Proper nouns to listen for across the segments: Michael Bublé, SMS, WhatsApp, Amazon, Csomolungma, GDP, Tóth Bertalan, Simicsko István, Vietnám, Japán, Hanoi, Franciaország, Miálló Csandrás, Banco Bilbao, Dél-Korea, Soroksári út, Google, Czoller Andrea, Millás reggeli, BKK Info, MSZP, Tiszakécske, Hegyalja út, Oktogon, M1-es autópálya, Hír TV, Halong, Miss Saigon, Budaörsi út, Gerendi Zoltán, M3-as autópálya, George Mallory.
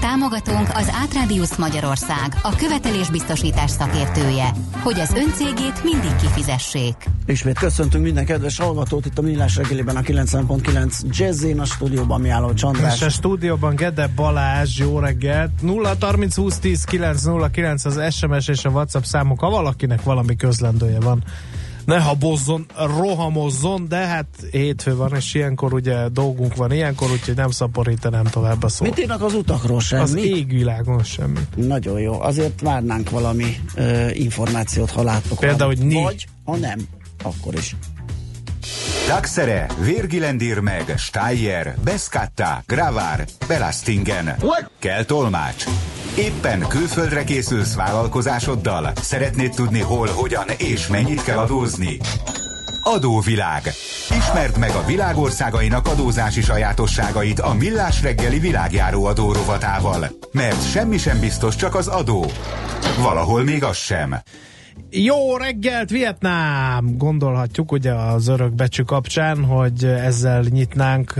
Támogatónk az Átrádiusz Magyarország, a követelésbiztosítás szakértője, hogy az öncégét mindig kifizessék. Ismét köszöntünk minden kedves hallgatót itt a Millás reggeliben, a 90.9 Jazzén, a stúdióban Miálló Csandrás. És a stúdióban Gede Balázs, jó reggelt. 0-30-20-10-9-09 az SMS és a WhatsApp számuk, ha valakinek valami közlendője van. Ne habozzon, rohamozzon, de hát hétfő van, és ilyenkor ugye dolgunk van ilyenkor, úgyhogy nem szaporítanám tovább a szót. Mit írnak az utakról? Semmi? Az égvilágon semmi. Nagyon jó, azért várnánk valami információt, ha láttok. Például, hogy vagy, ha nem, akkor is. Daxere, Virgilendir meg, Steyer, Beskatta, Gravár, Belastingen. Kell tolmács. Éppen külföldre készülsz vállalkozásoddal? Szeretnéd tudni hol, hogyan és mennyit kell adózni? Adóvilág. Ismerd meg a világországainak adózási sajátosságait a Millás reggeli világjáró adó rovatával. Mert semmi sem biztos, csak az adó. Valahol még az sem. Jó reggelt, Vietnám! Gondolhatjuk ugye az örökbecsű kapcsán, hogy ezzel nyitnánk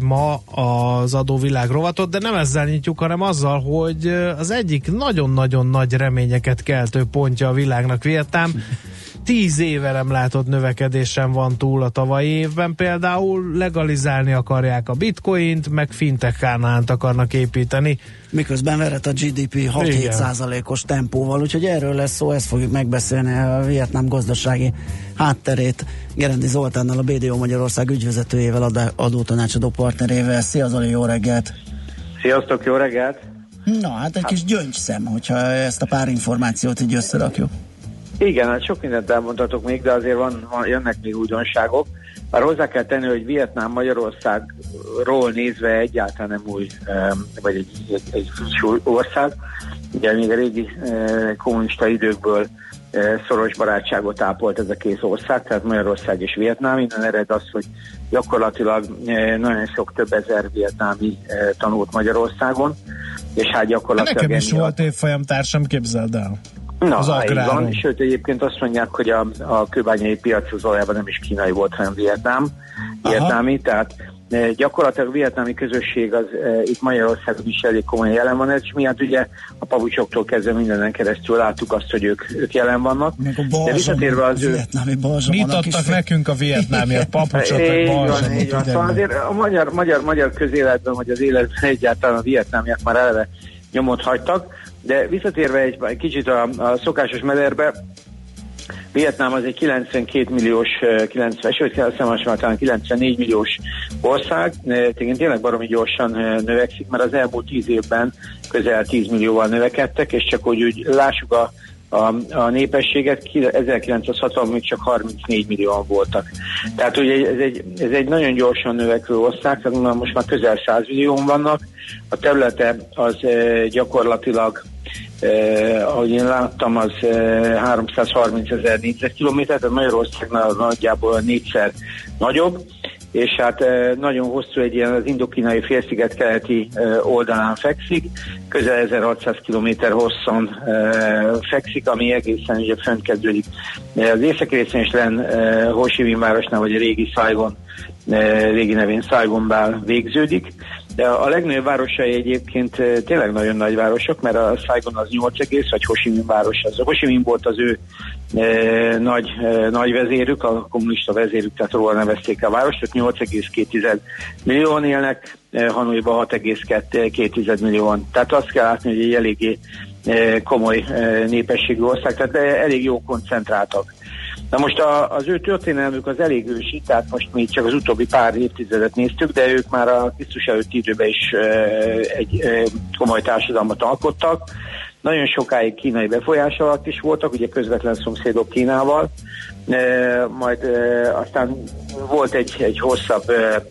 ma az adóvilág rovatot, de nem ezzel nyitjuk, hanem azzal, hogy az egyik nagyon-nagyon nagy reményeket keltő pontja a világnak Vietnám. 10 éve nem látott növekedésen van túl a tavalyi évben, például legalizálni akarják a bitcoint, meg fintech kánaánt akarnak építeni. Miközben verhet a GDP 6-7%-os tempóval, úgyhogy erről lesz szó, ezt fogjuk megbeszélni, a Vietnám gazdasági hátterét Gerendi Zoltánnal, a BDO Magyarország ügyvezetőjével, adótanácsadó partnerével. Szia Zoli, jó reggelt! Sziasztok, jó reggelt! Na hát egy kis gyöngyszem, hogyha ezt a pár információt így összerakjuk. Igen, hát sok mindent elmondhatok még, de azért jönnek még újdonságok. Már hozzá kell tenni, hogy Vietnám Magyarországról nézve egyáltalán nem új, vagy egy friss ország. Ugye még a régi kommunista időkből szoros barátságot ápolt ez a két ország, tehát Magyarország és Vietnám. Innen ered az, hogy gyakorlatilag nagyon sok, több ezer vietnámi tanult Magyarországon, és hát gyakorlatilag... Nekem is volt évfolyamtársam, képzeld el. Na, így van. Sőt, egyébként azt mondják, hogy a kőbányai piac az valójában nem is kínai volt, hanem vietnámi, tehát gyakorlatilag a vietnámi közösség az itt Magyarországon is elég komoly jelen van, és miatt ugye a pavucsoktól kezdve mindenen keresztül láttuk azt, hogy ők jelen vannak. De visszatérve az ő... Mit adtak nekünk a vietnámiak? Papucsot, meg balzsomot. Szóval azért a magyar közéletben, vagy az életben egyáltalán a vietnámiak már eleve nyomot hagytak. De visszatérve egy kicsit a szokásos mederbe, Vietnám az egy 94 milliós ország, tényleg baromi gyorsan növekszik, mert az elmúlt 10 évben közel 10 millióval növekedtek, és csak úgy lássuk a népességet, 1960-ban csak 34 millióan voltak. Tehát ugye ez egy nagyon gyorsan növekvő ország, tehát most már közel 100 millión vannak. A területe az gyakorlatilag, ahogy én láttam, az 330 000 négyzetkilométer, tehát Magyarországnál nagyjából 4-szer nagyobb, és hát nagyon hosszú, egy ilyen az indokínai félsziget keleti oldalán fekszik, közel 1600 kilométer hosszan fekszik, ami egészen ugye fönt kezdődik az északi részén, és lenn Ho Chi Minh városnál, vagy a régi Saigon, régi nevén Saigonban végződik. De a legnagyobb városai egyébként tényleg nagyon nagy városok, mert a Saigon az 8 egész, vagy Ho Chi Minh város. Ho Chi Minh volt az ő nagy vezérük, a kommunista vezérük, tehát róla nevezték a várost, 8,2 millióan élnek, Hanoiban 6,2 millióan. Tehát azt kell látni, hogy egy eléggé komoly népességű ország, tehát elég jó koncentráltak. Na most az ő történelmük az elég ősi, tehát most mi csak az utóbbi pár évtizedet néztük, de ők már a Krisztus előtti időben is egy komoly társadalmat alkottak. Nagyon sokáig kínai befolyás alatt is voltak, ugye közvetlen szomszédok Kínával, majd aztán volt egy hosszabb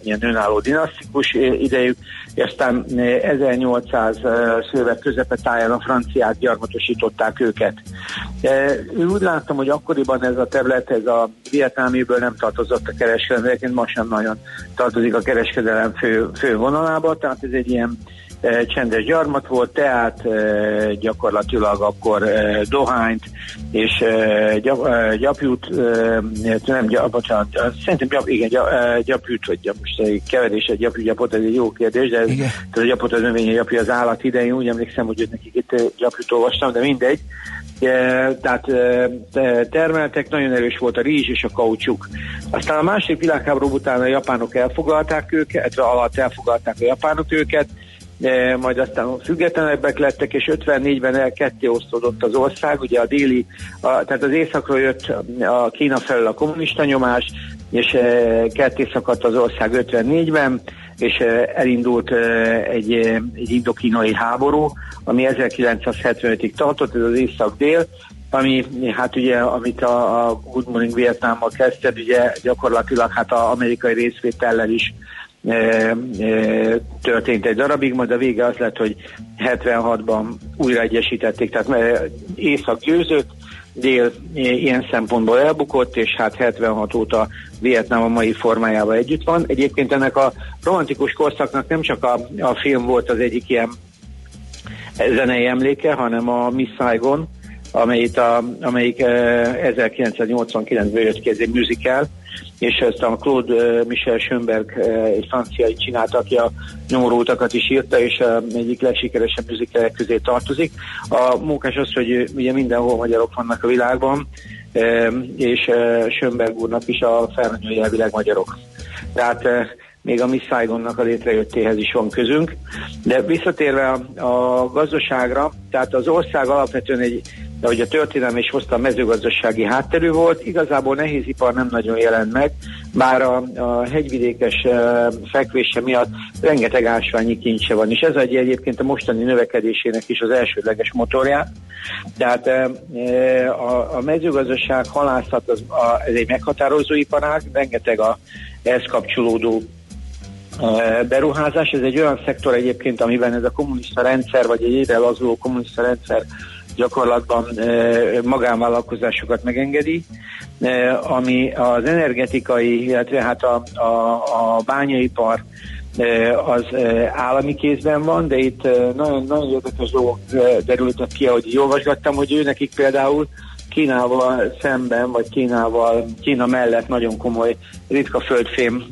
ilyen önálló dinasztikus idejük, aztán 1800 évek közepetáján a franciák gyarmatosították őket. Úgy láttam, hogy akkoriban ez a terület, ez a vietnámiből nem tartozott a kereskedelem, de ma sem nagyon tartozik a kereskedelem fő vonalába, tehát ez egy ilyen csendes gyarmat volt, tehát gyakorlatilag akkor dohányt és gyapjút, ez egy jó kérdés, de ez, a gyapot az növény, a gyapjú az állat idején, úgy emlékszem, hogy nekik itt gyapjút olvastam, de mindegy. Tehát termeltek, nagyon erős volt a rizs és a kaucsuk. Aztán a második világháború után a japánok elfoglalták őket, alatt elfoglalták a japánok őket, majd aztán függetlenebbek lettek, és 54-ben ketté osztódott az ország, ugye a déli, tehát az északról jött a Kína felől a kommunista nyomás, és ketté szakadt az ország 54-ben, és elindult egy indokínai háború, ami 1975-ig tartott, ez az észak-dél, ami, hát ugye, amit a Good Morning Vietnámmal kezdted, ugye gyakorlatilag hát az amerikai részvétellel is történt egy darabig, majd a vége az lett, hogy 76-ban újra egyesítették, tehát észak győzött, dél ilyen szempontból elbukott, és hát 76 óta Vietnám a mai formájában együtt van. Egyébként ennek a romantikus korszaknak nem csak a film volt az egyik ilyen zenei emléke, hanem a Miss Saigon, amelyik 1989-ben jött ki, ez egy musical, és ezt a Claude Michel Schoenberg egy francia csinálta, aki a nyomorultakat is írta, és egyik legsikeresebb műzikelek közé tartozik. A mókás az, hogy ugye mindenhol magyarok vannak a világban, és Schoenberg úrnak is a felmenője elvileg magyarok. Tehát még a Miss Saigonnak a létrejöttéhez is van közünk. De visszatérve a gazdaságra, tehát az ország alapvetően de hogy a történelem is hozta, mezőgazdasági hátterű volt, igazából nehézipar nem nagyon jelent meg, bár a hegyvidékes fekvése miatt rengeteg ásványi kincse van, és ez adja egyébként a mostani növekedésének is az elsődleges motorját. Tehát a mezőgazdaság, halászat, ez egy meghatározó iparág, rengeteg ehhez kapcsolódó beruházás, ez egy olyan szektor egyébként, amiben ez a kommunista rendszer, vagy egy éve lazuló kommunista rendszer gyakorlatban magánvállalkozásokat megengedi, ami az energetikai, illetve hát a bányaipar az állami kézben van, de itt nagyon érdekes dolgok derültek ki, ahogy olvasgattam, hogy őnekik például Kínával szemben, vagy Kína mellett nagyon komoly ritka földfém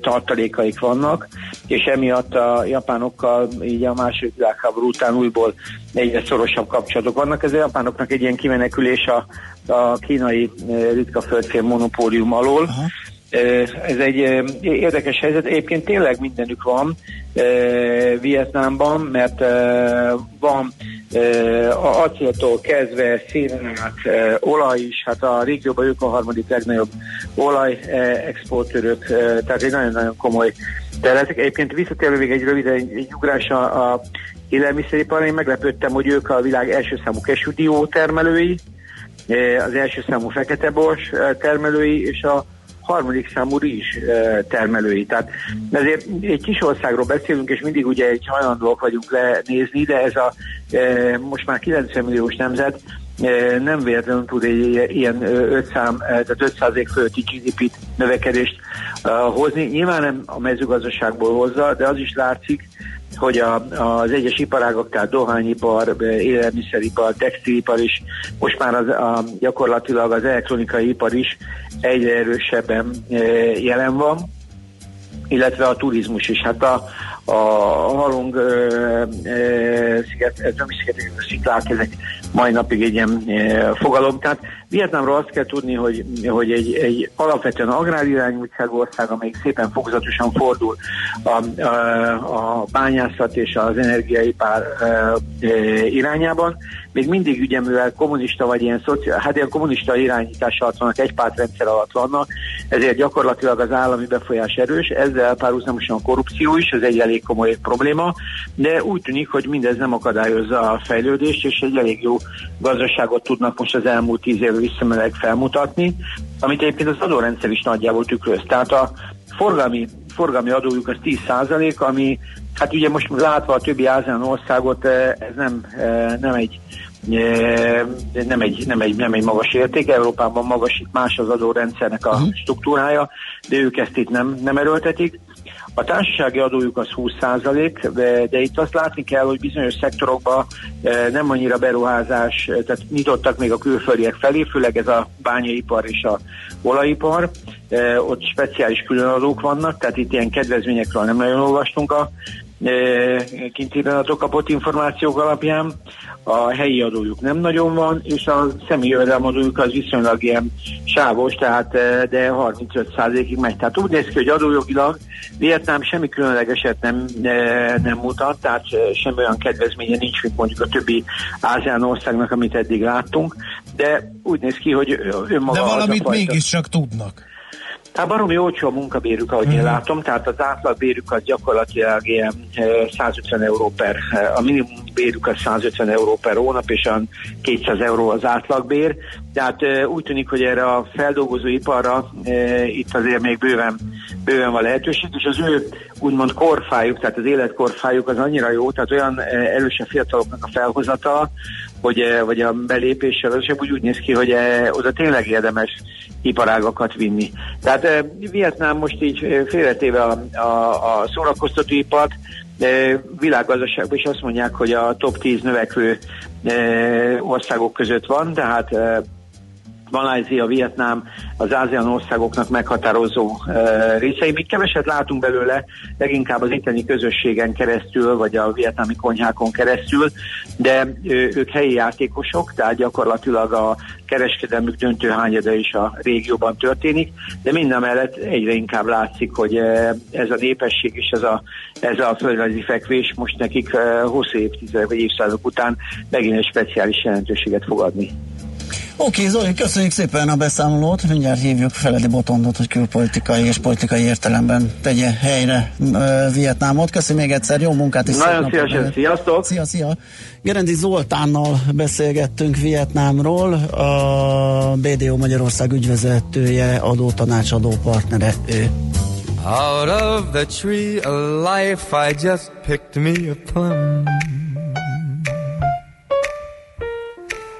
tartalékaik vannak, és emiatt a japánokkal így a második világháború után újból egyre szorosabb kapcsolatok vannak. Ez a japánoknak egy ilyen kimenekülés a kínai ritka földfém monopólium alól. Aha. Ez egy érdekes helyzet. Egyébként tényleg mindenük van Vietnámban, mert van acéltól kezdve színen át olaj is, hát a régióban ők a harmadik legnagyobb olajexportőrök, tehát egy nagyon-nagyon komoly területek. Egyébként visszatérve még egy rövid ugrás a élelmiszeripar, én meglepődtem, hogy ők a világ első számú kesúdió termelői, az első számú feketebors termelői, és a harmadik számú rizs termelői. Tehát ezért egy kis országról beszélünk, és mindig ugye egy hajlandóak vagyunk lenézni, de ez a most már 90 milliós nemzet nem véletlenül tud egy ilyen 5% fölötti GDP növekedést hozni. Nyilván nem a mezőgazdaságból hozza, de az is látszik, hogy az egyes iparágok, tehát dohányipar, élelmiszeripar, textilipar is, most már gyakorlatilag az elektronikai ipar is egyre erősebben jelen van, illetve a turizmus is. Hát a Halong szigetek, a sziklák, ezek mai napig egy ilyen fogalom. Tehát Vietnámról azt kell tudni, hogy egy alapvetően agrárirányultságú ország, amelyik szépen fokozatosan fordul a bányászat és az energiaipar irányában. Még mindig ugye, mivel kommunista vagy ilyen ilyen kommunista irányítás alatt vannak, egy pártrendszer alatt vannak, ezért gyakorlatilag az állami befolyás erős, ezzel párhuzamosan a korrupció is, ez egy elég komoly probléma, de úgy tűnik, hogy mindez nem akadályozza a fejlődést, és egy elég jó gazdaságot tudnak most az elmúlt 10 évben megfelelő visszamenőleg felmutatni, amit egyébként az adórendszer is nagyjából tükröz. Tehát a forgalmi adójuk az 10%, ami hát ugye most látva a többi ázsiai országot, ez nem egy magas érték. Európában magas, más az adórendszernek a struktúrája, de ők ezt itt nem erőltetik. A társasági adójuk az 20%, de itt azt látni kell, hogy bizonyos szektorokban nem annyira beruházás, tehát nyitottak még a külföldiek felé, főleg ez a bányaipar és a olajipar, ott speciális különadók vannak, tehát itt ilyen kedvezményekről nem nagyon olvastunk a kintiratok kapott információk alapján. A helyi adójuk nem nagyon van, és a személyi jövedelemadójuk az viszonylag ilyen sávos, tehát de 35%-ig megy. Tehát úgy néz ki, hogy adójogilag Vietnám semmi különlegeset nem mutat, tehát semmi olyan kedvezménye nincs, mint mondjuk a többi ázsiai országnak, amit eddig láttunk, de úgy néz ki, hogy önmaga... De valamit fajta... mégiscsak tudnak. Hát baromi olcsó a munkabérük, ahogy én látom, tehát az átlagbérük az gyakorlatilag ilyen 150 euró per, a minimum bérük az 150 euró per hónap, és olyan 200 euró az átlagbér. Tehát úgy tűnik, hogy erre a feldolgozóiparra itt azért még bőven van lehetőség, és az ő úgymond korfájuk, tehát az életkorfájuk az annyira jó, tehát olyan erős a fiataloknak a felhozatala, vagy a belépéssel, az úgy néz ki, hogy oda tényleg érdemes iparágakat vinni. Tehát Vietnám most így félretéve a szórakoztatóipart, világgazdaságban is azt mondják, hogy a top 10 növekvő országok között van, tehát Malajzia, Vietnám az ázsiai országoknak meghatározó részei. Még keveset látunk belőle, leginkább az itteni közösségen keresztül, vagy a vietnámi konyhákon keresztül, de ők helyi játékosok, tehát gyakorlatilag a kereskedelmük döntő hányada is a régióban történik, de mindamellett egyre inkább látszik, hogy ez a népesség és ez a földrajzi fekvés most nekik hosszú évtizedek vagy évszázadok után megint egy speciális jelentőséget fog adni. Oké, Zoli, köszönjük szépen a beszámolót, mindjárt hívjuk Feledi Botondot, hogy külpolitikai és politikai értelemben tegye helyre Vietnámot. Köszönjük még egyszer, jó munkát és nagyon szép napot! Sziasztok! Szia! Gerendi Zoltánnal beszélgettünk Vietnámról, a BDO Magyarország ügyvezetője, adótanácsadó partnere ő. Out of the tree of life I just picked me a plum.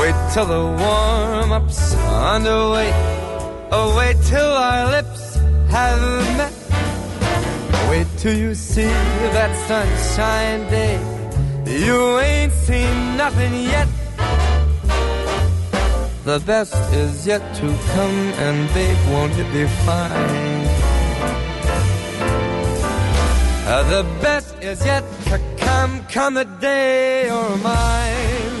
Wait till the warm-up's underway. Oh, wait till our lips have met. Wait till you see that sunshine day. You ain't seen nothing yet. The best is yet to come, and babe, won't it be fine? The best is yet to come, come the day you're mine.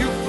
You've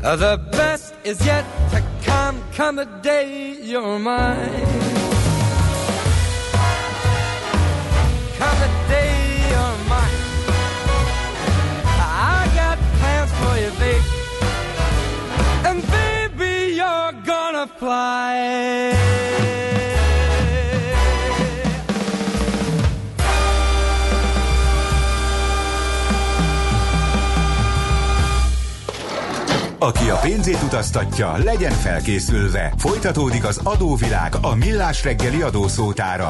The best is yet to come, come the day you're mine. Come the day you're mine. I got plans for you, babe, and baby, you're gonna fly. Aki a pénzét utaztatja, legyen felkészülve. Folytatódik az adóvilág, a millás reggeli adószótára.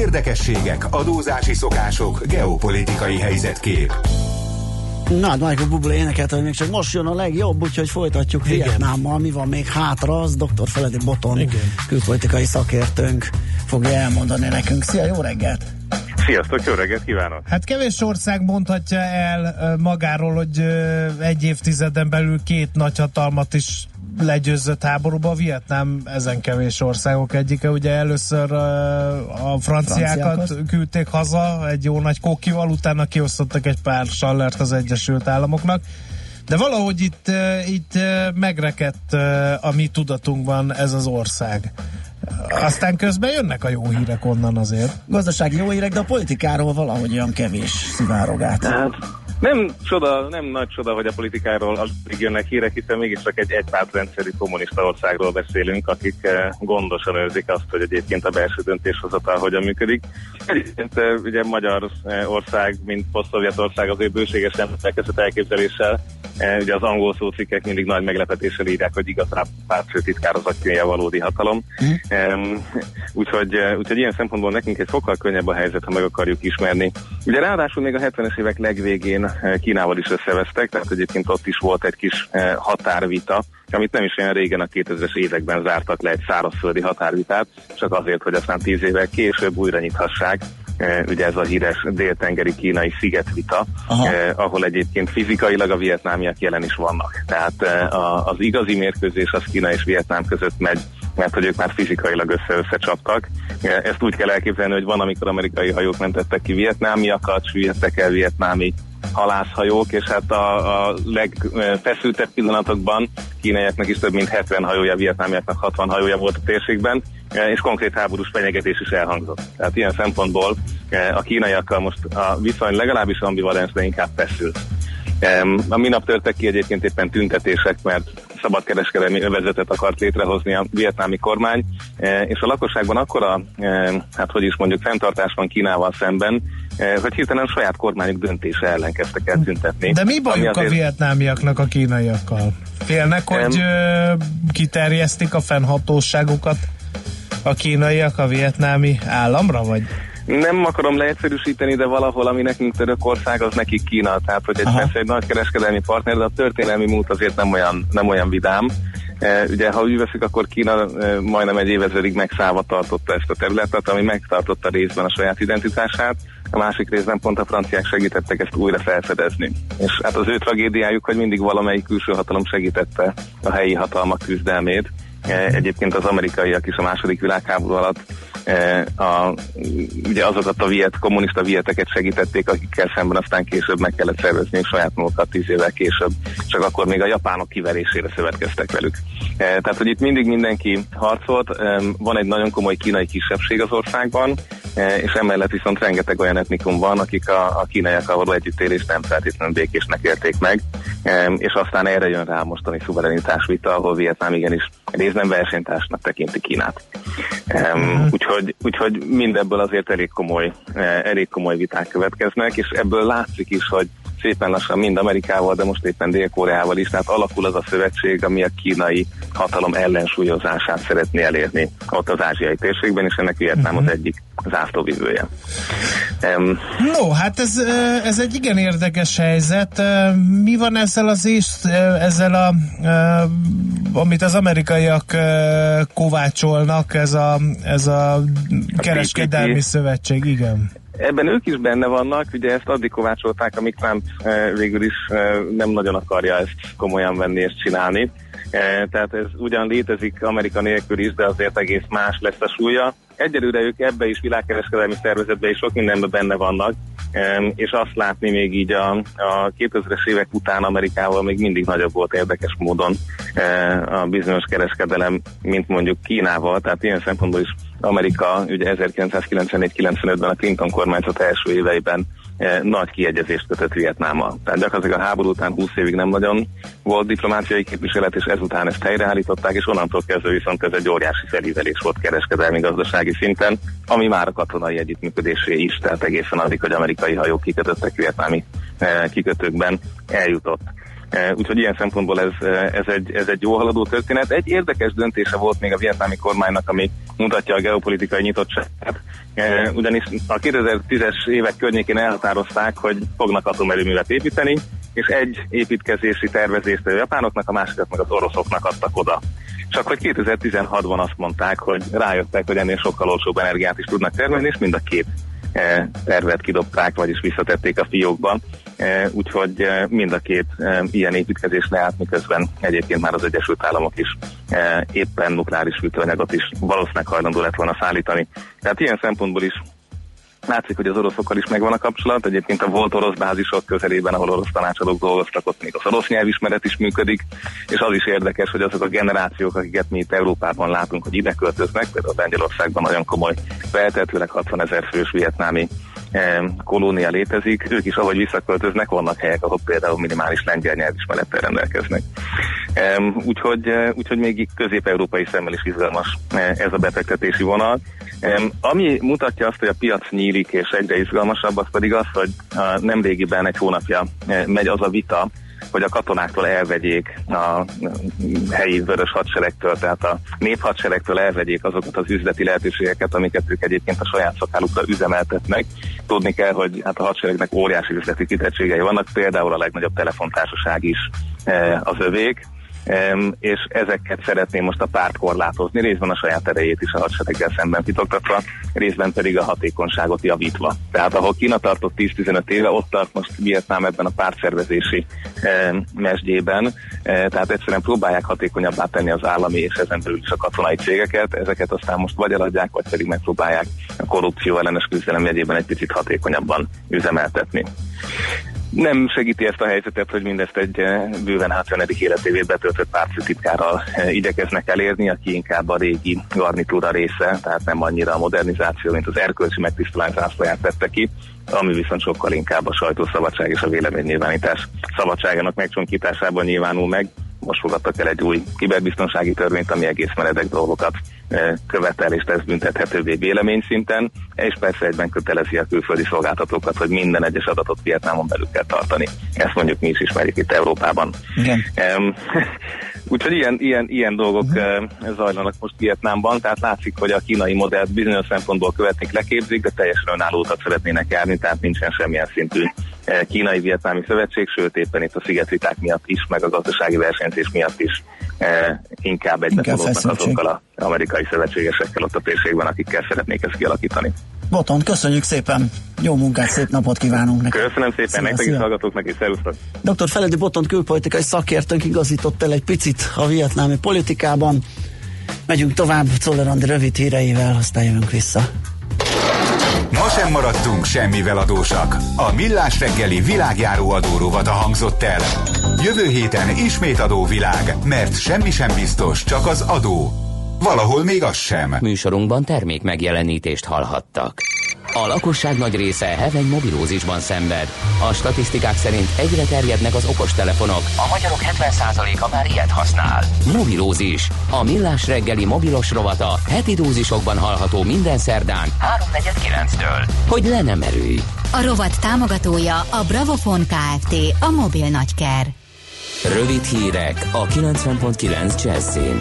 Érdekességek, adózási szokások, geopolitikai helyzetkép. Na, Michael Bublé énekelt, hogy még csak most jön a legjobb, úgyhogy folytatjuk Vietnámmal. Mi van még hátra, az dr. Feledi Botond, külpolitikai szakértőnk fogja elmondani nekünk. Szia, jó reggelt! Sziasztok, jó reggelt kívánok! Hát kevés ország mondhatja el magáról, hogy egy évtizeden belül két nagyhatalmat is legyőzött háborúba. Vietnám ezen kevés országok egyike. Ugye először a franciákat küldték haza egy jó nagy kokival, utána kiosztottak egy pár sallert az Egyesült Államoknak. De valahogy itt megrekedt a mi tudatunkban ez az ország. Aztán közben jönnek a jó hírek onnan azért. Gazdaság jó hírek, de a politikáról valahogy olyan kevés szivárog át. Nem nagy csoda, hogy a politikáról alig jönnek hírek, hiszen mégiscsak egy pártrendszerű kommunista országról beszélünk, akik gondosan őrzik azt, hogy egyébként a belső döntéshozatal hogyan működik. Egyébként ugye Magyarország, mint poszt-szovjet ország azért bőségesen elkezdett elképzeléssel. Ugye az angol szócikkek mindig nagy meglepetéssel írják, hogy igazán pártfőtitkár az akciója valódi hatalom. Úgyhogy ilyen szempontból nekünk egy fokkal könnyebb a helyzet, ha meg akarjuk ismerni. Ugye ráadásul még a 70-es évek legvégén Kínával is összevesztek, tehát egyébként ott is volt egy kis határvita, amit nem is olyan régen a 2000-es években zártak le, egy szárazföldi határvitát, csak azért, hogy aztán 10 évvel később újra nyithassák. Ugye ez a híres déltengeri kínai szigetvita, ahol egyébként fizikailag a vietnámiak jelen is vannak. Tehát az igazi mérkőzés az Kína és Vietnám között megy, mert hogy ők már fizikailag összecsaptak. Ezt úgy kell elképzelni, hogy van, amikor amerikai hajók mentettek ki vietnámiakat, süllyedtek el vietnámi halászhajók, és hát a legfeszültebb pillanatokban kínaiaknak is több mint 70 hajója, vietnámiaknak 60 hajója volt a térségben, és konkrét háborús fenyegetés is elhangzott. Tehát ilyen szempontból a kínaiakkal most a viszony legalábbis ambivalens, de inkább feszült. A minap törtek ki egyébként éppen tüntetések, mert szabadkereskedelmi övezetet akart létrehozni a vietnámi kormány, és a lakosságban akkora, fenntartás van Kínával szemben, hogy hirtelen saját kormányuk döntése ellen kezdtek el tüntetni. De mi bajuk a vietnámiaknak a kínaiakkal? Félnek, hogy kiterjesztik a fennhatóságukat a kínaiak a vietnámi államra, vagy... Nem akarom leegyszerűsíteni, de valahol, ami nekünk Törökország, az nekik Kína. Tehát, hogy persze egy nagy kereskedelmi partner, de a történelmi múlt azért nem olyan vidám. Ugye, ha úgy veszik, akkor Kína majdnem egy évezredig megszállva tartotta ezt a területet, ami megtartotta részben a saját identitását, a másik részben pont a franciák segítettek ezt újra felfedezni. És hát az ő tragédiájuk, hogy mindig valamelyik külső hatalom segítette a helyi hatalmak küzdelmét. Egyébként az amerikaiak is a második világháború alatt ugye azokat a kommunista vieteket segítették, akikkel szemben aztán később meg kellett szervezniük saját magukat 10 évvel később, csak akkor még a japánok kiverésére szövetkeztek velük. Tehát, hogy itt mindig mindenki harcolt, van egy nagyon komoly kínai kisebbség az országban, és emellett viszont rengeteg olyan etnikum van, akik a kínaiakkal való együttélést nem feltétlenül békésnek élték meg, és aztán erre jön rá mostani szuverenitás vita, ahol Vietnám igenis részben versenytársnak tekinti Kínát. Úgyhogy mindebből azért elég komoly viták következnek, és ebből látszik is, hogy szépen lassan mind Amerikával, de most éppen Dél-Koreával is, tehát alakul az a szövetség, ami a kínai hatalom ellensúlyozását szeretné elérni ott az ázsiai térségben, és ennek Vietnám az egyik zászlóvivője. Ez egy igen érdekes helyzet. Mi van ezzel amit az amerikaiak kovácsolnak, ez a kereskedelmi szövetség, igen. Ebben ők is benne vannak, ugye ezt addig kovácsolták, amíg Trump végül is nem nagyon akarja ezt komolyan venni és csinálni. Tehát ez ugyan létezik Amerika nélkül is, de azért egész más lesz a súlya. egyelőre ők ebbe is világkereskedelmi szervezetben és sok mindenben benne vannak, és azt látni még így a 2000-es évek után Amerikával még mindig nagyobb volt érdekes módon a bizonyos kereskedelem, mint mondjuk Kínával, tehát ilyen szempontból is Amerika ugye 1994-95-ben a Clinton kormányzat első éveiben nagy kiegyezést kötött Vietnámmal. Tehát gyakorlatilag a háború után 20 évig nem nagyon volt diplomáciai képviselet, és ezután ezt helyreállították, és onnantól kezdve viszont ez egy óriási felívelés volt kereskedelmi gazdasági szinten, ami már a katonai együttműködésé is, tehát egészen addig, hogy amerikai hajók kikötöttek vietnámi kikötőkben, eljutott. Úgyhogy ilyen szempontból ez egy jó haladó történet. Egy érdekes döntése volt még a vietnámi kormánynak, ami mutatja a geopolitikai nyitottságát. Ugyanis a 2010-es évek környékén elhatározták, hogy fognak atomerőművet építeni, és egy építkezési tervezést a japánoknak, a másikat meg az oroszoknak adtak oda. Csak hogy 2016-ban azt mondták, hogy rájöttek, hogy ennél sokkal olcsóbb energiát is tudnak termelni, és mind a két tervet kidobták, vagyis visszatették a fiókban. Úgyhogy mind a két ilyen építkezés leállt, miközben egyébként már az Egyesült Államok is éppen nukleáris fűtőanyagot is valószínűleg hajlandó lett volna szállítani. Tehát ilyen szempontból is látszik, hogy az oroszokkal is megvan a kapcsolat. Egyébként a volt orosz bázisok közelében, ahol orosz tanácsadók dolgoztak, ott még az orosz nyelvismeret is működik, és az is érdekes, hogy azok a generációk, akiket mi itt Európában látunk, hogy ide költöznek, például Lengyelországban nagyon komoly, feltehetőleg 60 000 fős vietnámi kolónia létezik, ők is ahogy visszaköltöznek, vannak helyek, ahol például minimális lengyel nyelvismerettel rendelkeznek. Úgyhogy még közép-európai szemmel is izgalmas ez a befektetési vonal. Ami mutatja azt, hogy a piac nyílik és egyre izgalmasabb, az pedig az, hogy nemrégiben egy hónapja megy az a vita, hogy a katonáktól elvegyék a helyi vörös hadseregtől, tehát a néphadseregtől elvegyék azokat az üzleti lehetőségeket, amiket ők egyébként a saját szakálukra üzemeltetnek. Tudni kell, hogy hát a hadseregnek óriási üzleti kitettségei vannak, például a legnagyobb telefontársaság is az övék, és ezeket szeretném most a párt korlátozni, részben a saját erejét is a hadsereggel szemben titoktatva, részben pedig a hatékonyságot javítva. Tehát ahol Kína tartott 10-15 éve, ott tart most Vietnám ebben a pártszervezési mesdjében, tehát egyszerűen próbálják hatékonyabbá tenni az állami és ezen belül is a katonai cégeket, ezeket aztán most vagy eladják, vagy pedig megpróbálják a korrupció ellenes küzdelem jegyében egy picit hatékonyabban üzemeltetni. Nem segíti ezt a helyzetet, hogy mindezt egy bőven 70. életévét betöltött pártfőtitkárral igyekeznek elérni, aki inkább a régi garnitúra része, tehát nem annyira a modernizáció, mint az erkölcsi megtisztulás zászlóját tette ki, ami viszont sokkal inkább a sajtószabadság és a véleménynyilvánítás szabadságának megcsonkításában nyilvánul meg. Most fogadtak el egy új kiberbiztonsági törvényt, ami egész meredek dolgokat követel, és tesz büntethetővé véleményszinten, és persze egyben kötelezi a külföldi szolgáltatókat, hogy minden egyes adatot Vietnámon belül kell tartani. Ezt mondjuk mi is ismerjük itt Európában. Úgyhogy ilyen dolgok zajlanak most Vietnámban, tehát látszik, hogy a kínai modellt bizonyos szempontból követik, leképzik, de teljesen önálló utat szeretnének járni, tehát nincsen semmilyen szintű kínai-vietnámi szövetség, sőt éppen itt a szigetviták miatt is, meg a gazdasági versenyzés miatt is inkább feszültség azokkal az amerikai szövetségesekkel ott a térségben, akikkel szeretnék ezt kialakítani. Botond, köszönjük szépen! Jó munkát, szép napot kívánunk nekik! Köszönöm szépen, nektek is, hallgatóknak is, szervusztok! Dr. Feledi Botond külpolitikai szakértőnk igazított el egy picit a vietnámi politikában. Megyünk tovább Czoller Andi rövid híreivel, aztán jövünk vissza. Ma sem maradtunk semmivel adósak. A Millás reggeli világjáró adórovata hangzott el. Jövő héten ismét adóvilág, mert semmi sem biztos, csak az adó. Valahol még az sem. Műsorunkban termék megjelenítést hallhattak. A lakosság nagy része heveny mobilózisban szenved. A statisztikák szerint egyre terjednek az okostelefonok. A magyarok 70%-a már ilyet használ. Mobilózis. A Millás reggeli mobilos rovata heti dózisokban hallható minden szerdán 3:49-től. Hogy le nem erőj. A rovat támogatója a Bravofon Kft. A mobil nagyker. Rövid hírek a 90.9 Jazzin.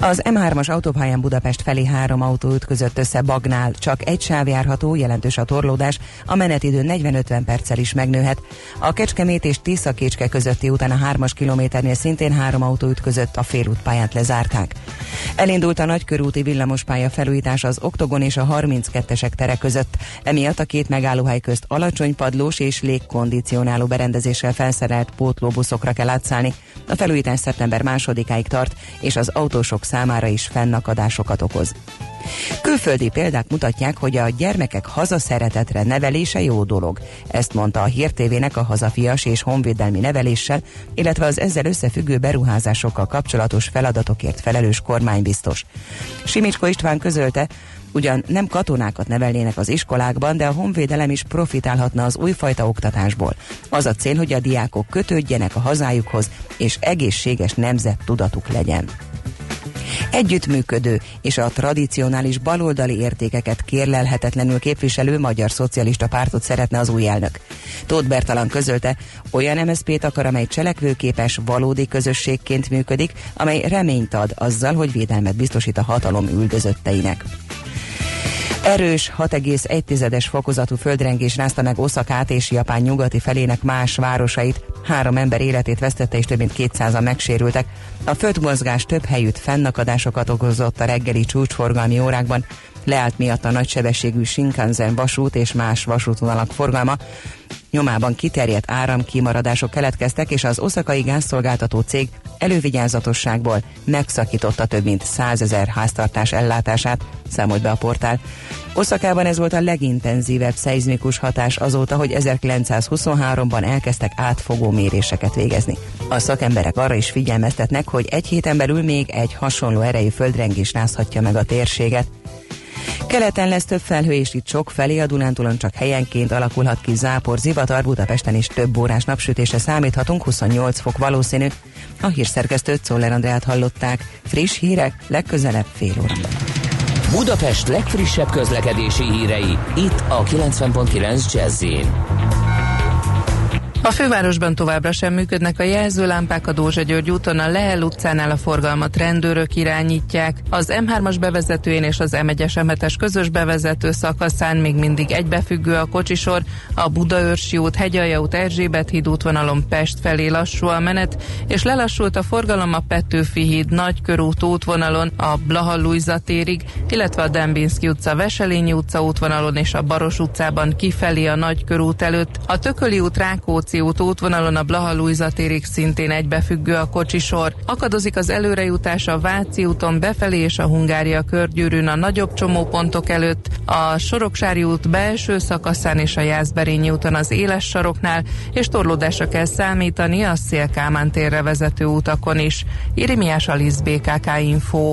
Az M3-as autópályán Budapest felé 3 autó ütközött össze Bagnál. Csak egy sáv járható, jelentős a torlódás, a menetidő 40-50 perccel is megnőhet. A Kecskemét és Tiszakécske közötti úton a 3-as kilométernél szintén 3 autó ütközött, a félútpályát lezárták. Elindult a nagykörúti villamospálya felújítás az Oktogon és a 32-esek tere között. Emiatt a két megállóhely közt alacsony padlós és légkondicionáló berendezéssel felszerelt pótlóbuszokra kell átszállni. A felújítás szeptember 2-áig tart, és az autósok számára is fennakadásokat okoz. Külföldi példák mutatják, hogy a gyermekek hazaszeretetre nevelése jó dolog. Ezt mondta a Hír TV-nek a hazafias és honvédelmi neveléssel, illetve az ezzel összefüggő beruházásokkal kapcsolatos feladatokért felelős kormánybiztos. Simicsko István közölte, ugyan nem katonákat nevelnének az iskolákban, de a honvédelem is profitálhatna az újfajta oktatásból. Az a cél, hogy a diákok kötődjenek a hazájukhoz, és egészséges nemzettudatuk legyen. Együttműködő és a tradicionális baloldali értékeket kérlelhetetlenül képviselő Magyar Szocialista Pártot szeretne az új elnök. Tóth Bertalan közölte, olyan MSZP-t akar, amely cselekvőképes, valódi közösségként működik, amely reményt ad azzal, hogy védelmet biztosít a hatalom üldözötteinek. Erős 6,1 fokozatú földrengés rázta meg Oszakát és Japán nyugati felének más városait. 3 ember életét vesztette és több mint 200-an megsérültek. A földmozgás több helyütt fennakadásokat okozott a reggeli csúcsforgalmi órákban. Leállt miatt a nagysebességű Shinkansen vasút és más vasútvonalak forgalma. Nyomában kiterjedt áramkimaradások keletkeztek, és az oszakai gázszolgáltató cég elővigyázatosságból megszakította több mint 100 000 háztartás ellátását, számolt be a portál. Oszakában ez volt a legintenzívebb szeizmikus hatás azóta, hogy 1923-ban elkezdtek átfogó méréseket végezni. A szakemberek arra is figyelmeztetnek, hogy egy héten belül még egy hasonló erejű földrengés rázhatja meg a térséget. Keleten lesz több felhő, és itt sok felé, a Dunántúlon csak helyenként alakulhat ki zápor, zivatar, Budapesten is több órás napsütésre számíthatunk, 28 fok valószínű. A hírszerkesztőt, Czoller Andreát hallották. Friss hírek legközelebb fél óra. Budapest legfrissebb közlekedési hírei, itt a 90.9 Jazz-in. A fővárosban továbbra sem működnek a jelzőlámpák a Dózsa-György úton, a Lehel utcánál a forgalmat rendőrök irányítják. Az M3-as bevezetőjén és az M1-es M7-es közös bevezető szakaszán még mindig egybefüggő a kocsisor, a Budaörsi út, Hegyalja út, Erzsébet híd útvonalon Pest felé lassú a menet, és lelassult a forgalom a Petőfi híd Nagykörút útvonalon, a Blaha Lujza térig, illetve a Dembinszky utca, Veselényi utca útvonalon és a Baros utcában kifelé a Nagykörút előtt, a Tököli út, Rákóczi út útvonalon a Blaha Lujza térig szintén egybefüggő a kocsisor. Akadozik az előrejutás a Váci úton befelé és a Hungária körgyűrűn a nagyobb csomópontok előtt, a Soroksári út belső szakaszán és a Jászberényi úton az éles saroknál, és torlódásra kell számítani a Széll Kálmán térre vezető utakon is. Irimiás Alisz, BKK Info.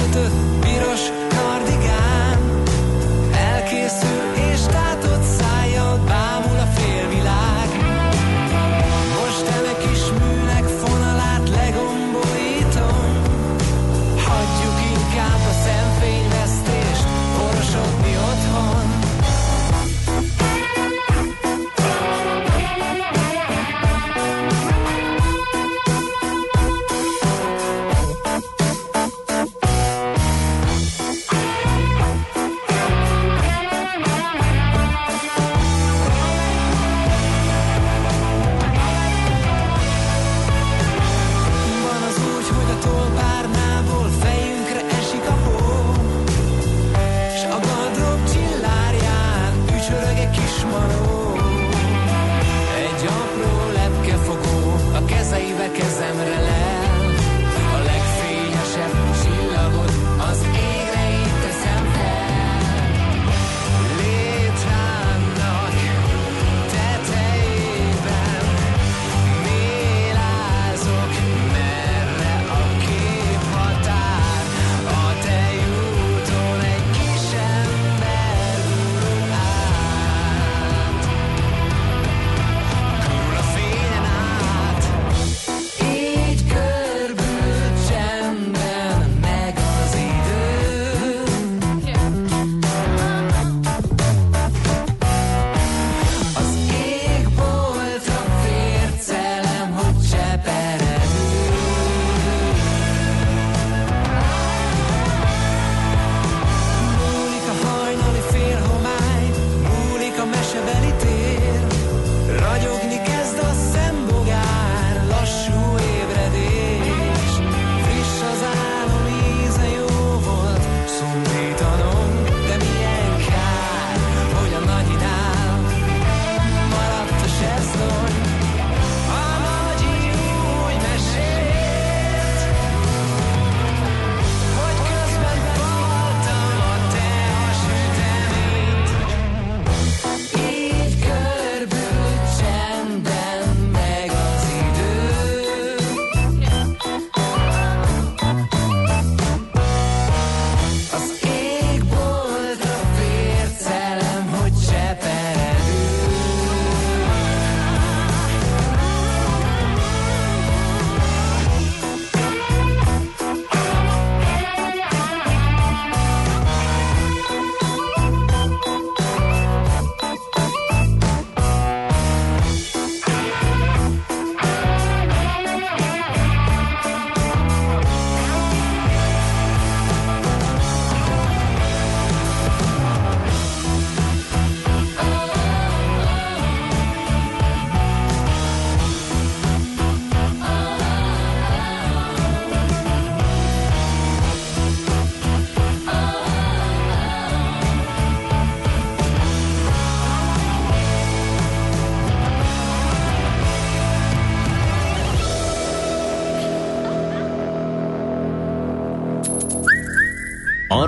Kötött piros kardigán elkészül és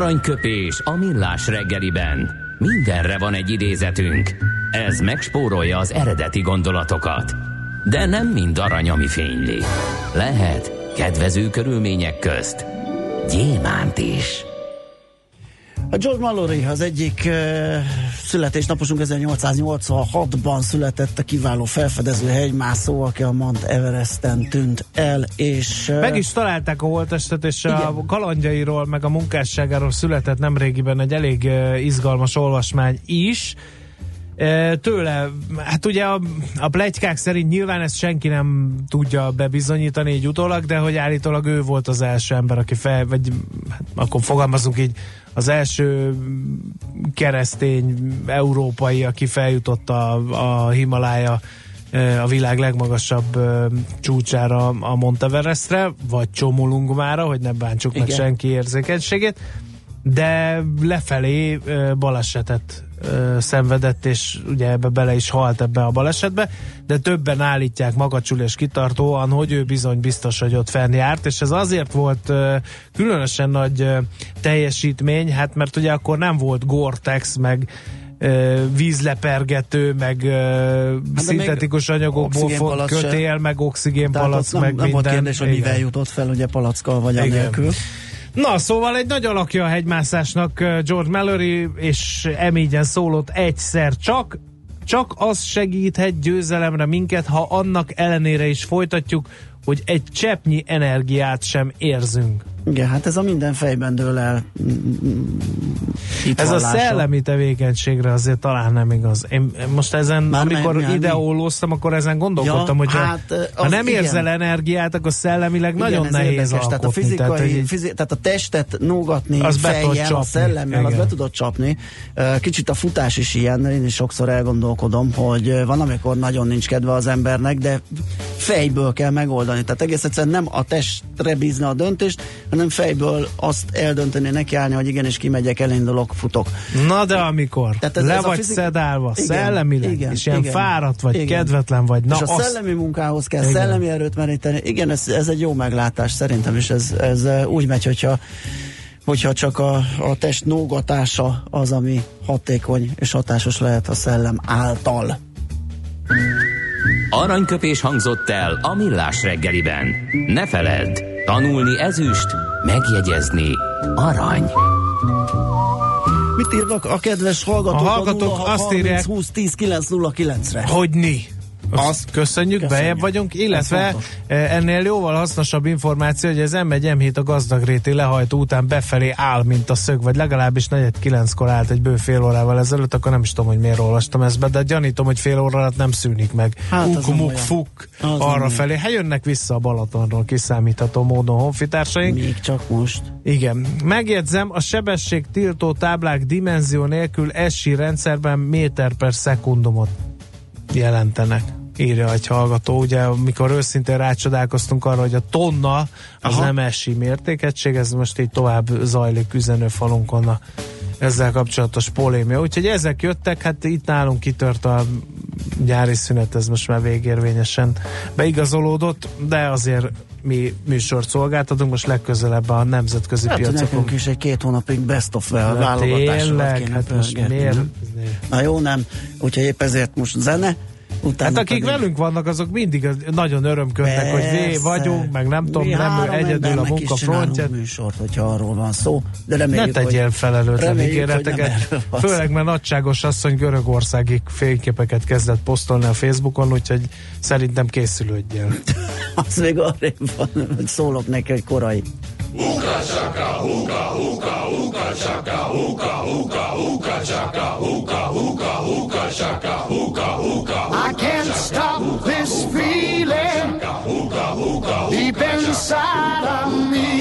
aranyköpés a millás reggeliben. Mindenre van egy idézetünk. Ez megspórolja az eredeti gondolatokat. De nem mind arany, ami fényli. Lehet kedvező körülmények közt gyémánt is. A George Mallory az egyik születésnaposunk, 1886-ban született, a kiváló felfedező hegymászó, aki a Mount Everesten tűnt el, és... meg is találták a holttestet, és igen. A kalandjairól, meg a munkásságáról született nemrégiben egy elég izgalmas olvasmány is. Tőle, hát ugye a pletykák szerint nyilván ezt senki nem tudja bebizonyítani így utólag, de hogy állítólag ő volt az első ember, aki akkor fogalmazunk így, az első keresztény európai, aki feljutott a Himalája, a világ legmagasabb csúcsára, a Mount Everestre, vagy Csomolungmára, hogy ne bántsuk meg senki érzékenységét, de lefelé balesetet szenvedett, és ugye ebbe bele is halt, ebbe a balesetbe, de többen állítják magacsul és kitartóan, hogy ő bizony biztos, hogy ott fenn járt, és ez azért volt különösen nagy teljesítmény, hát mert ugye akkor nem volt Gore-Tex, meg vízlepergető, meg szintetikus anyagokból fog kötél, meg oxigénpalack, meg nem minden. Nem volt kérdés, hogy mivel jutott fel, ugye palackkal vagy anélkül. Na, szóval egy nagy alakja a hegymászásnak George Mallory, és emígyen szólott egyszer csak. Csak az segíthet győzelemre minket, ha annak ellenére is folytatjuk, hogy egy cseppnyi energiát sem érzünk. Igen, hát ez a minden fejben dől el. Ez hallása. A szellemi tevékenységre azért talán nem igaz. Én most ezen, már amikor ideólóztam, akkor ezen gondolkodtam, hogy ha nem érzel energiát, akkor szellemileg igen, nagyon nehéz alkotni. Tehát a fizikai, tehát a testet nógatni fejjel, a szellemmel, az be tudod csapni. Kicsit a futás is ilyen, én is sokszor elgondolkodom, hogy van, amikor nagyon nincs kedve az embernek, de fejből kell megoldani. Tehát egész egyszerűen nem a testre bízni a döntést, hanem fejből azt eldönteni, nekiállni, hogy igenis kimegyek, elindulok, futok. Na de amikor szedálva, szellemileg, és ilyen fáradt vagy, kedvetlen vagy. Na és a szellemi munkához kell szellemi erőt meríteni. Igen, ez egy jó meglátás szerintem, és ez úgy megy, hogyha csak a test nógatása az, ami hatékony és hatásos lehet a szellem által. Aranyköpés hangzott el a millás reggeliben. Ne feledd! Tanulni ezüst, megjegyezni arany. Mit írnak a kedves hallgatók? A hallgatók azt írják, 20-10-9-09-re. Hogy ni? Azt köszönjük, bejebb vagyunk, illetve ennél jóval hasznosabb információ, hogy az M1-M7 a gazdagréti lehajtó után befelé áll, mint a szög, vagy legalábbis 8:45-kor állt egy bő fél órával ezelőtt, akkor nem is tudom, hogy miért olvastam ezt be, de gyanítom, hogy fél óra alatt nem szűnik meg. Ukumuk, fuk, arra felé. Hát jönnek vissza a Balatonról kiszámítható módon honfitársaink. Még csak most. Igen. Megjegyzem, a sebességtiltó táblák dimenzió nélkül SI rendszerben méter per szekundumot jelentenek, írja egy hallgató. Ugye, mikor őszintén rácsodálkoztunk arra, hogy a tonna az nem esi mértékegység, ez most így tovább zajlik üzenőfalunkon a ezzel kapcsolatos polémia. Úgyhogy ezek jöttek, hát itt nálunk kitört a nyári szünet, ez most már végérvényesen beigazolódott, de azért mi műsort szolgáltatunk, most legközelebb a nemzetközi piacokon. Nekünk is egy 2 hónapig best of válogatásokat kéne pörgetni. Na jó, nem? Úgyhogy épp ezért most zene. Utána hát akik velünk vannak, azok mindig nagyon örömködnek, hogy vagyunk, meg nem tudom, nem egyedül a munka frontját. Mi műsort, hogyha arról van szó. De reméljük, ne tegyél felelőtlen ígéreteket. Főleg, mert nagyságos asszony Görögországig fényképeket kezdett posztolni a Facebookon, úgyhogy szerintem készülődjél. Az még arrébb van, hogy szólok neki, hogy korai. Huka-csaka, huka-huka, huka-csaka, huka-huka, huka-csaka, huka-huka, huka-csaka, huka-huka. I can't stop this feeling deep inside of me.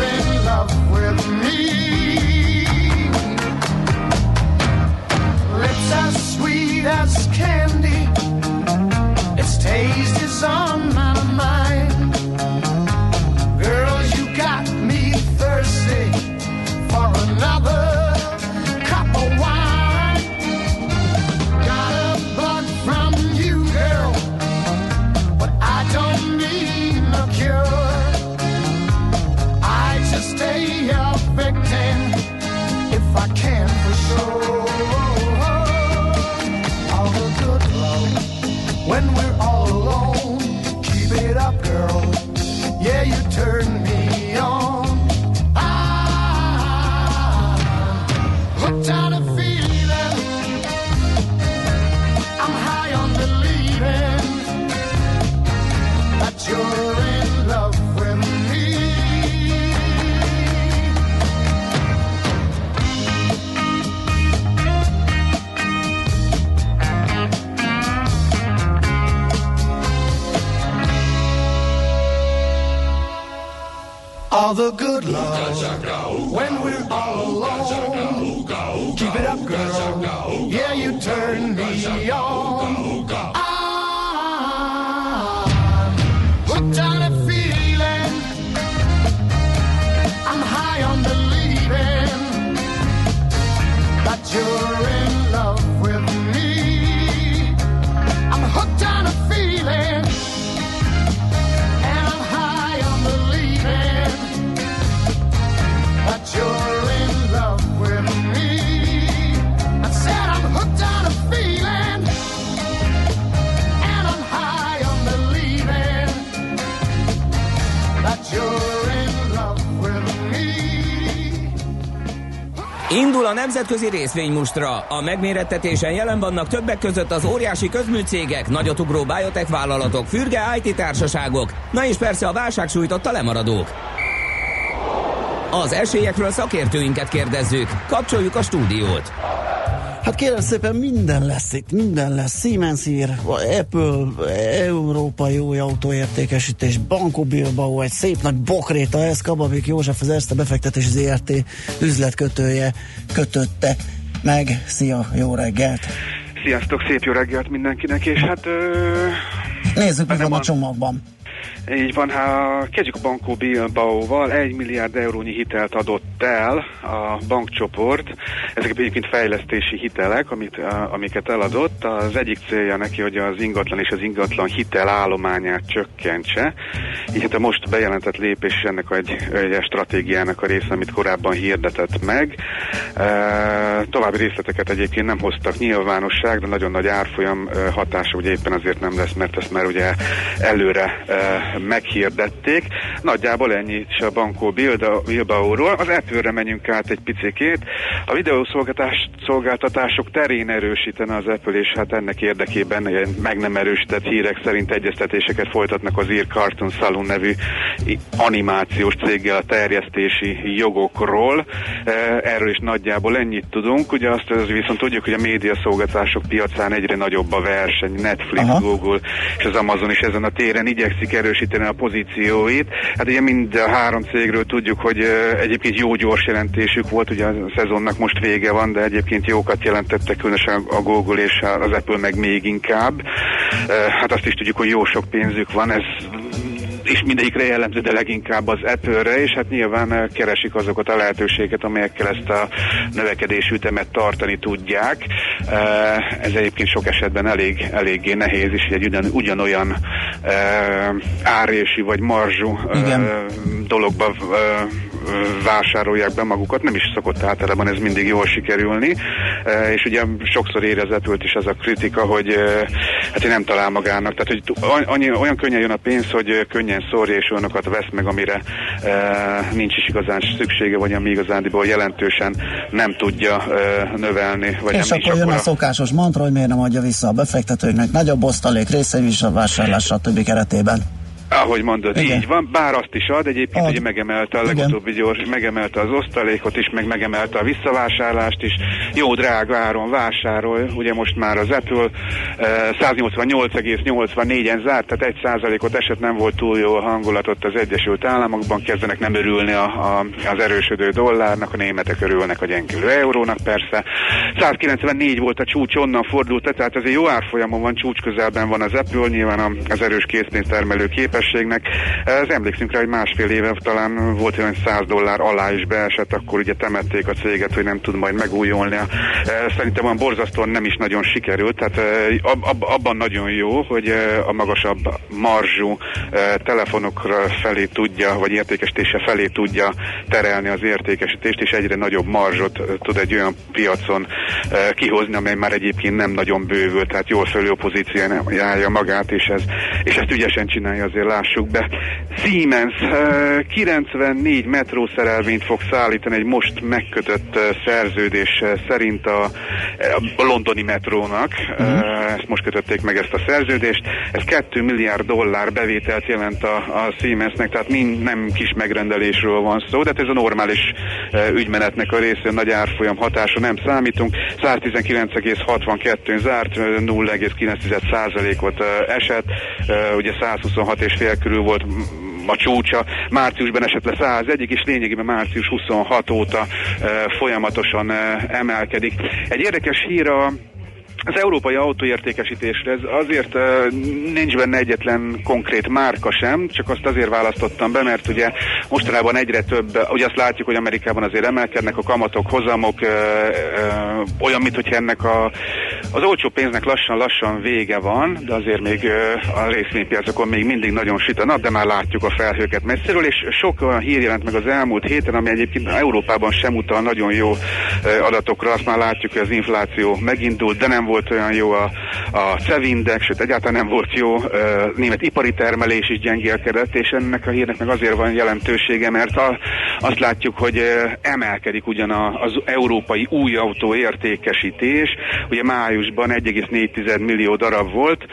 in love with me. all the good love when we're all alone. Keep it up, girl. Yeah, you turn me on. I'm hooked on a feeling. I'm high on believing that you're in love with me. I'm hooked on a feeling. Indul a nemzetközi részvénymustra. A megmérettetésen jelen vannak többek között az óriási közműcégek, nagyotugró biotech vállalatok, fürge IT társaságok, na és persze a válság sújtotta lemaradók. Az esélyekről szakértőinket kérdezzük. Kapcsoljuk a stúdiót. Hát kérem szépen, minden lesz itt, minden lesz. Siemens ír, Apple, európai új autóértékesítés, Banco Bilbao, egy szép nagy bokréta, ez Kababik József, az Erste Befektetési ZRT üzletkötője kötötte meg. Szia, jó reggelt! Sziasztok, szép jó reggelt mindenkinek, és hát... Nézzük, mi van a csomagban. Így van, ha kezdjük a Banco Bilbao-val, 1 milliárd eurónyi hitelt adott el a bankcsoport, ezek egyébként fejlesztési hitelek, amiket eladott. Az egyik célja neki, hogy az ingatlan és az ingatlan hitel állományát csökkentse, így hát a most bejelentett lépés ennek egy stratégiának a része, amit korábban hirdetett meg. További részleteket egyébként nem hoztak nyilvánosság, de nagyon nagy árfolyam hatása ugye éppen azért nem lesz, mert ezt már ugye előre meghirdették. Nagyjából ennyit a Banco Bilbaóról. Az Apple-re menjünk át egy picikét. A videószolgáltatások terén erősítene az Apple, és hát ennek érdekében meg nem erősített hírek szerint egyeztetéseket folytatnak az ír Cartoon Saloon nevű animációs céggel a terjesztési jogokról. Erről is nagyjából ennyit tudunk. Ugye azt viszont tudjuk, hogy a médiaszolgáltatások piacán egyre nagyobb a verseny. Netflix, aha, Google és az Amazon is ezen a téren igyekszik erősíteni a pozícióit. Hát ugye mind a három cégről tudjuk, hogy egyébként jó gyors jelentésük volt, ugye a szezonnak most vége van, de egyébként jókat jelentettek, különösen a Google és az Apple meg még inkább. Hát azt is tudjuk, hogy jó sok pénzük van, ez és mindegyikre jellemző, de leginkább az Apple-re, és hát nyilván keresik azokat a lehetőséget, amelyekkel ezt a növekedési ütemet tartani tudják. Ez egyébként sok esetben eléggé nehéz is, hogy egy ugyanolyan árési vagy marzsú dologba vásárolják be magukat, nem is szokott általában ez mindig jól sikerülni, és ugye sokszor érezetült is az a kritika, hogy hát nem talál magának, tehát hogy olyan könnyen jön a pénz, hogy könnyen szórja, és olyanokat vesz meg, amire nincs is igazán szüksége, vagy ami igazándiból jelentősen nem tudja növelni. Vagy és nem akkor jön a szokásos mantra, hogy miért nem adja vissza a befektetőknek nagyobb osztalék, részei is a vásárlás, stb. Keretében. Ahogy mondod, igen, így van, bár azt is ad, egyébként ugye megemelte a legutóbbi gyors, megemelte az osztalékot is, meg megemelte a visszavásárlást is, jó drága áron vásárol, ugye most már az Apple 188,84-en zárt, tehát 1%-ot esett, nem volt túl jó a hangulatot az Egyesült Államokban, kezdenek nem örülni az erősödő dollárnak, a németek örülnek a gyengülő eurónak persze, 194 volt a csúcs, onnan fordult, tehát azért jó árfolyamon van, csúcs közelben van az Apple, nyilván az erős készpénztermelő képes. Az emlékszünk rá, hogy másfél éve talán volt olyan $100 alá is beesett, akkor ugye temették a céget, hogy nem tud majd megújulnia. Szerintem olyan borzasztóan nem is nagyon sikerült, tehát abban nagyon jó, hogy a magasabb marzsú telefonok felé tudja, vagy értékesítése felé tudja terelni az értékesítést, és egyre nagyobb marzsot tud egy olyan piacon kihozni, amely már egyébként nem nagyon bővül, tehát jól fölő pozícionálja magát, és ezt ügyesen csinálja azért, lássuk be. Siemens 94 metrószerelvényt fog szállítani egy most megkötött szerződés szerint a londoni metrónak. Ezt most kötötték meg ezt a szerződést. Ez $2 milliárd bevételt jelent a Siemensnek, tehát nem kis megrendelésről van szó, de ez a normális ügymenetnek a része, nagy árfolyam hatása nem számítunk. 119,62 zárt, 0,9%-ot esett, ugye 126 és fél körül volt a csúcsa. Márciusban esett le 101-ig, és lényegében március 26 óta folyamatosan emelkedik. Egy érdekes hír az európai autóértékesítésre, ez azért nincs benne egyetlen konkrét márka sem, csak azt azért választottam be, mert ugye mostanában egyre több, ugye azt látjuk, hogy Amerikában azért emelkednek a kamatok, hozamok, olyan, mint hogyha ennek az olcsó pénznek lassan-lassan vége van, de azért még a részvénypiacokon még mindig nagyon süt a nap, de már látjuk a felhőket messziről, és sok olyan hír jelent meg az elmúlt héten, ami egyébként Európában sem utal nagyon jó adatokra, azt már látjuk, hogy az infláció megindult, de nem volt olyan jó a CEV index, sőt egyáltalán nem volt jó, német ipari termelés is gyengélkedett, és ennek a hírnek meg azért van jelentősége, mert azt látjuk, hogy emelkedik ugyan az európai új autó értékesítés, ugye májusban 1,4 millió darab volt,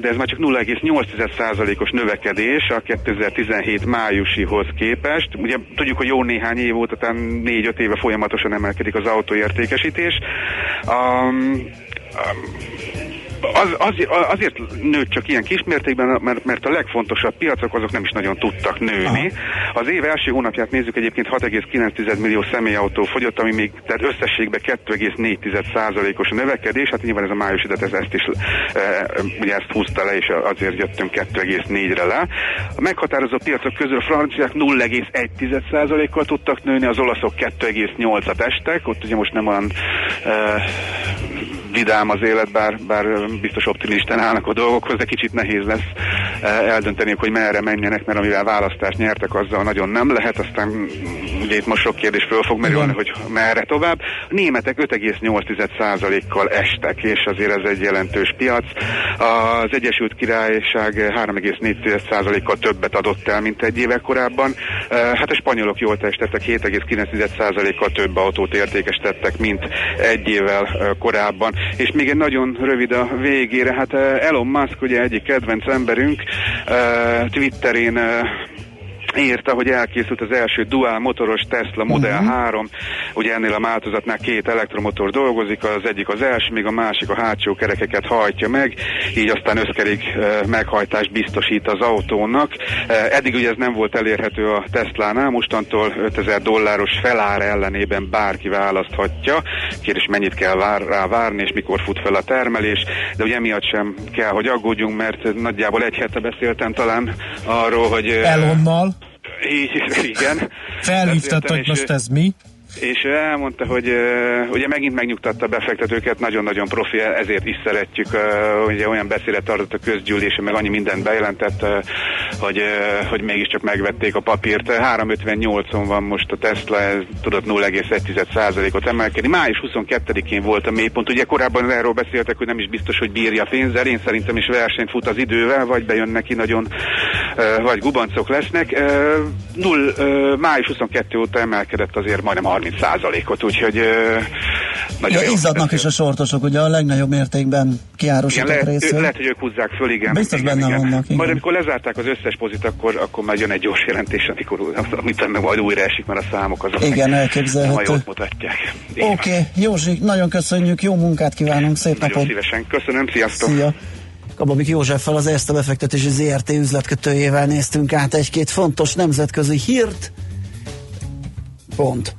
de ez már csak 0,8%-os növekedés a 2017 májusihoz képest. Ugye tudjuk, hogy jó néhány év óta, tehát 4-5 éve folyamatosan emelkedik az autóértékesítés. Azért nőtt csak ilyen kismértékben, mert a legfontosabb piacok azok nem is nagyon tudtak nőni. Az év első hónapját nézzük, egyébként 6,9 millió személyautó fogyott, ami még tehát összességben 2,4%-os növekedés, hát nyilván ez a május adat ezt is ugye ezt húzta le, és azért jöttünk 2,4-re le. A meghatározó piacok közül a franciák 0,1%-kal tudtak nőni, az olaszok 2,8-at estek, ott ugye most nem olyan vidám az élet, bár biztos optimisten állnak a dolgokhoz, de kicsit nehéz lesz eldönteniük, hogy merre menjenek, mert amivel választást nyertek, azzal nagyon nem lehet, aztán ugye itt most sok kérdés föl fog merülni, hogy merre tovább. A németek 5,8%-kal estek, és azért ez egy jelentős piac. Az Egyesült Királyság 3,4%-kal többet adott el, mint egy évvel korábban. Hát a spanyolok jól teljesítettek, 7,9%-kal több autót értékesítettek, mint egy évvel korábban. És még egy nagyon rövid a végére, hát Elon Musk ugye egyik kedvenc emberünk Twitterén írta, hogy elkészült az első dual motoros Tesla Model 3, ugye ennél a változatnál két elektromotor dolgozik, az egyik az első, még a másik a hátsó kerekeket hajtja meg, így aztán összkerék meghajtást biztosít az autónak. Eddig ugye ez nem volt elérhető a Teslánál, mostantól $5000 felár ellenében bárki választhatja. Kérdés, mennyit kell rá várni, és mikor fut fel a termelés, de ugye emiatt sem kell, hogy aggódjunk, mert nagyjából egy hete beszéltem talán arról, hogy... Elonnal? Igen. Felhívtad, hogy most ez mi? És elmondta, hogy ugye megint megnyugtatta a befektetőket, nagyon-nagyon profi, ezért is szeretjük, ugye olyan beszédet tartott a közgyűlésen, meg annyi mindent bejelentett, hogy mégiscsak megvették a papírt. 3,58-on van most a Tesla, ez tudott 0,1%-ot emelkedni. Május 22-én volt a mélypont, ugye korábban erről beszéltek, hogy nem is biztos, hogy bírja a pénzzel, én szerintem is versenyt fut az idővel, vagy bejön neki nagyon, vagy gubancok lesznek. Május 22 óta emelkedett azért majdnem 30%-ot, úgyhogy nagyon jó. Izzadnak is a sortosok, ugye a legnagyobb mértékben kiárosított részről. Lehet, hogy ők húzzák föl, igen. Biztos igen, benne igen. Vannak. Igen. Majd amikor lezárták az összes pozit, akkor már jön egy gyors jelentés, amit majd újra esik, mert a számok azok. Igen, elképzelhető. Majd ott mutatják. Oké, Józsi, nagyon köszönjük, jó munkát kívánunk, szép napot. Nagyon szívesen, köszönöm, sziasztok. Szia. Kababik Józseffel, az Erste Befektetési ZRT üzletkötőjével néztünk át egy-két fontos nemzetközi hírt. Pont.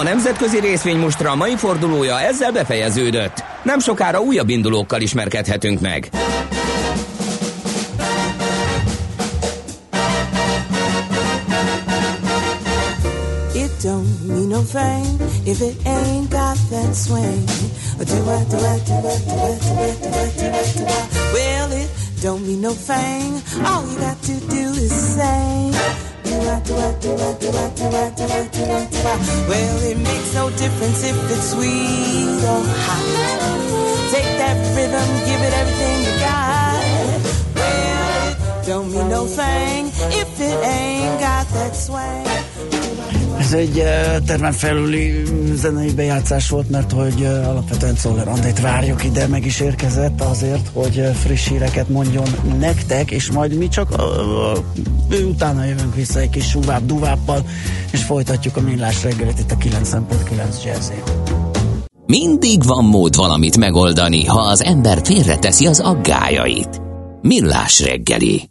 A nemzetközi részvénymustra mai fordulója ezzel befejeződött. Nem sokára újabb indulókkal ismerkedhetünk meg. It don't mean no thing if it ain't got that swing. Well, it don't mean no thing. All you got to do is sing. Well, it makes no difference if it's sweet or hot. Take that rhythm, give it everything you got. Well, it don't mean no thing if it ain't got that swing. Ez egy termen felüli zenei bejátszás volt, mert hogy alapvetően Czoller Andrét várjuk ide, meg is érkezett azért, hogy friss híreket mondjon nektek, és majd mi csak utána jövünk vissza egy kis duváppal, és folytatjuk a millás reggelet itt a 9.9 Jazzy. Mindig van mód valamit megoldani, ha az ember félreteszi az aggályait. Millás reggeli.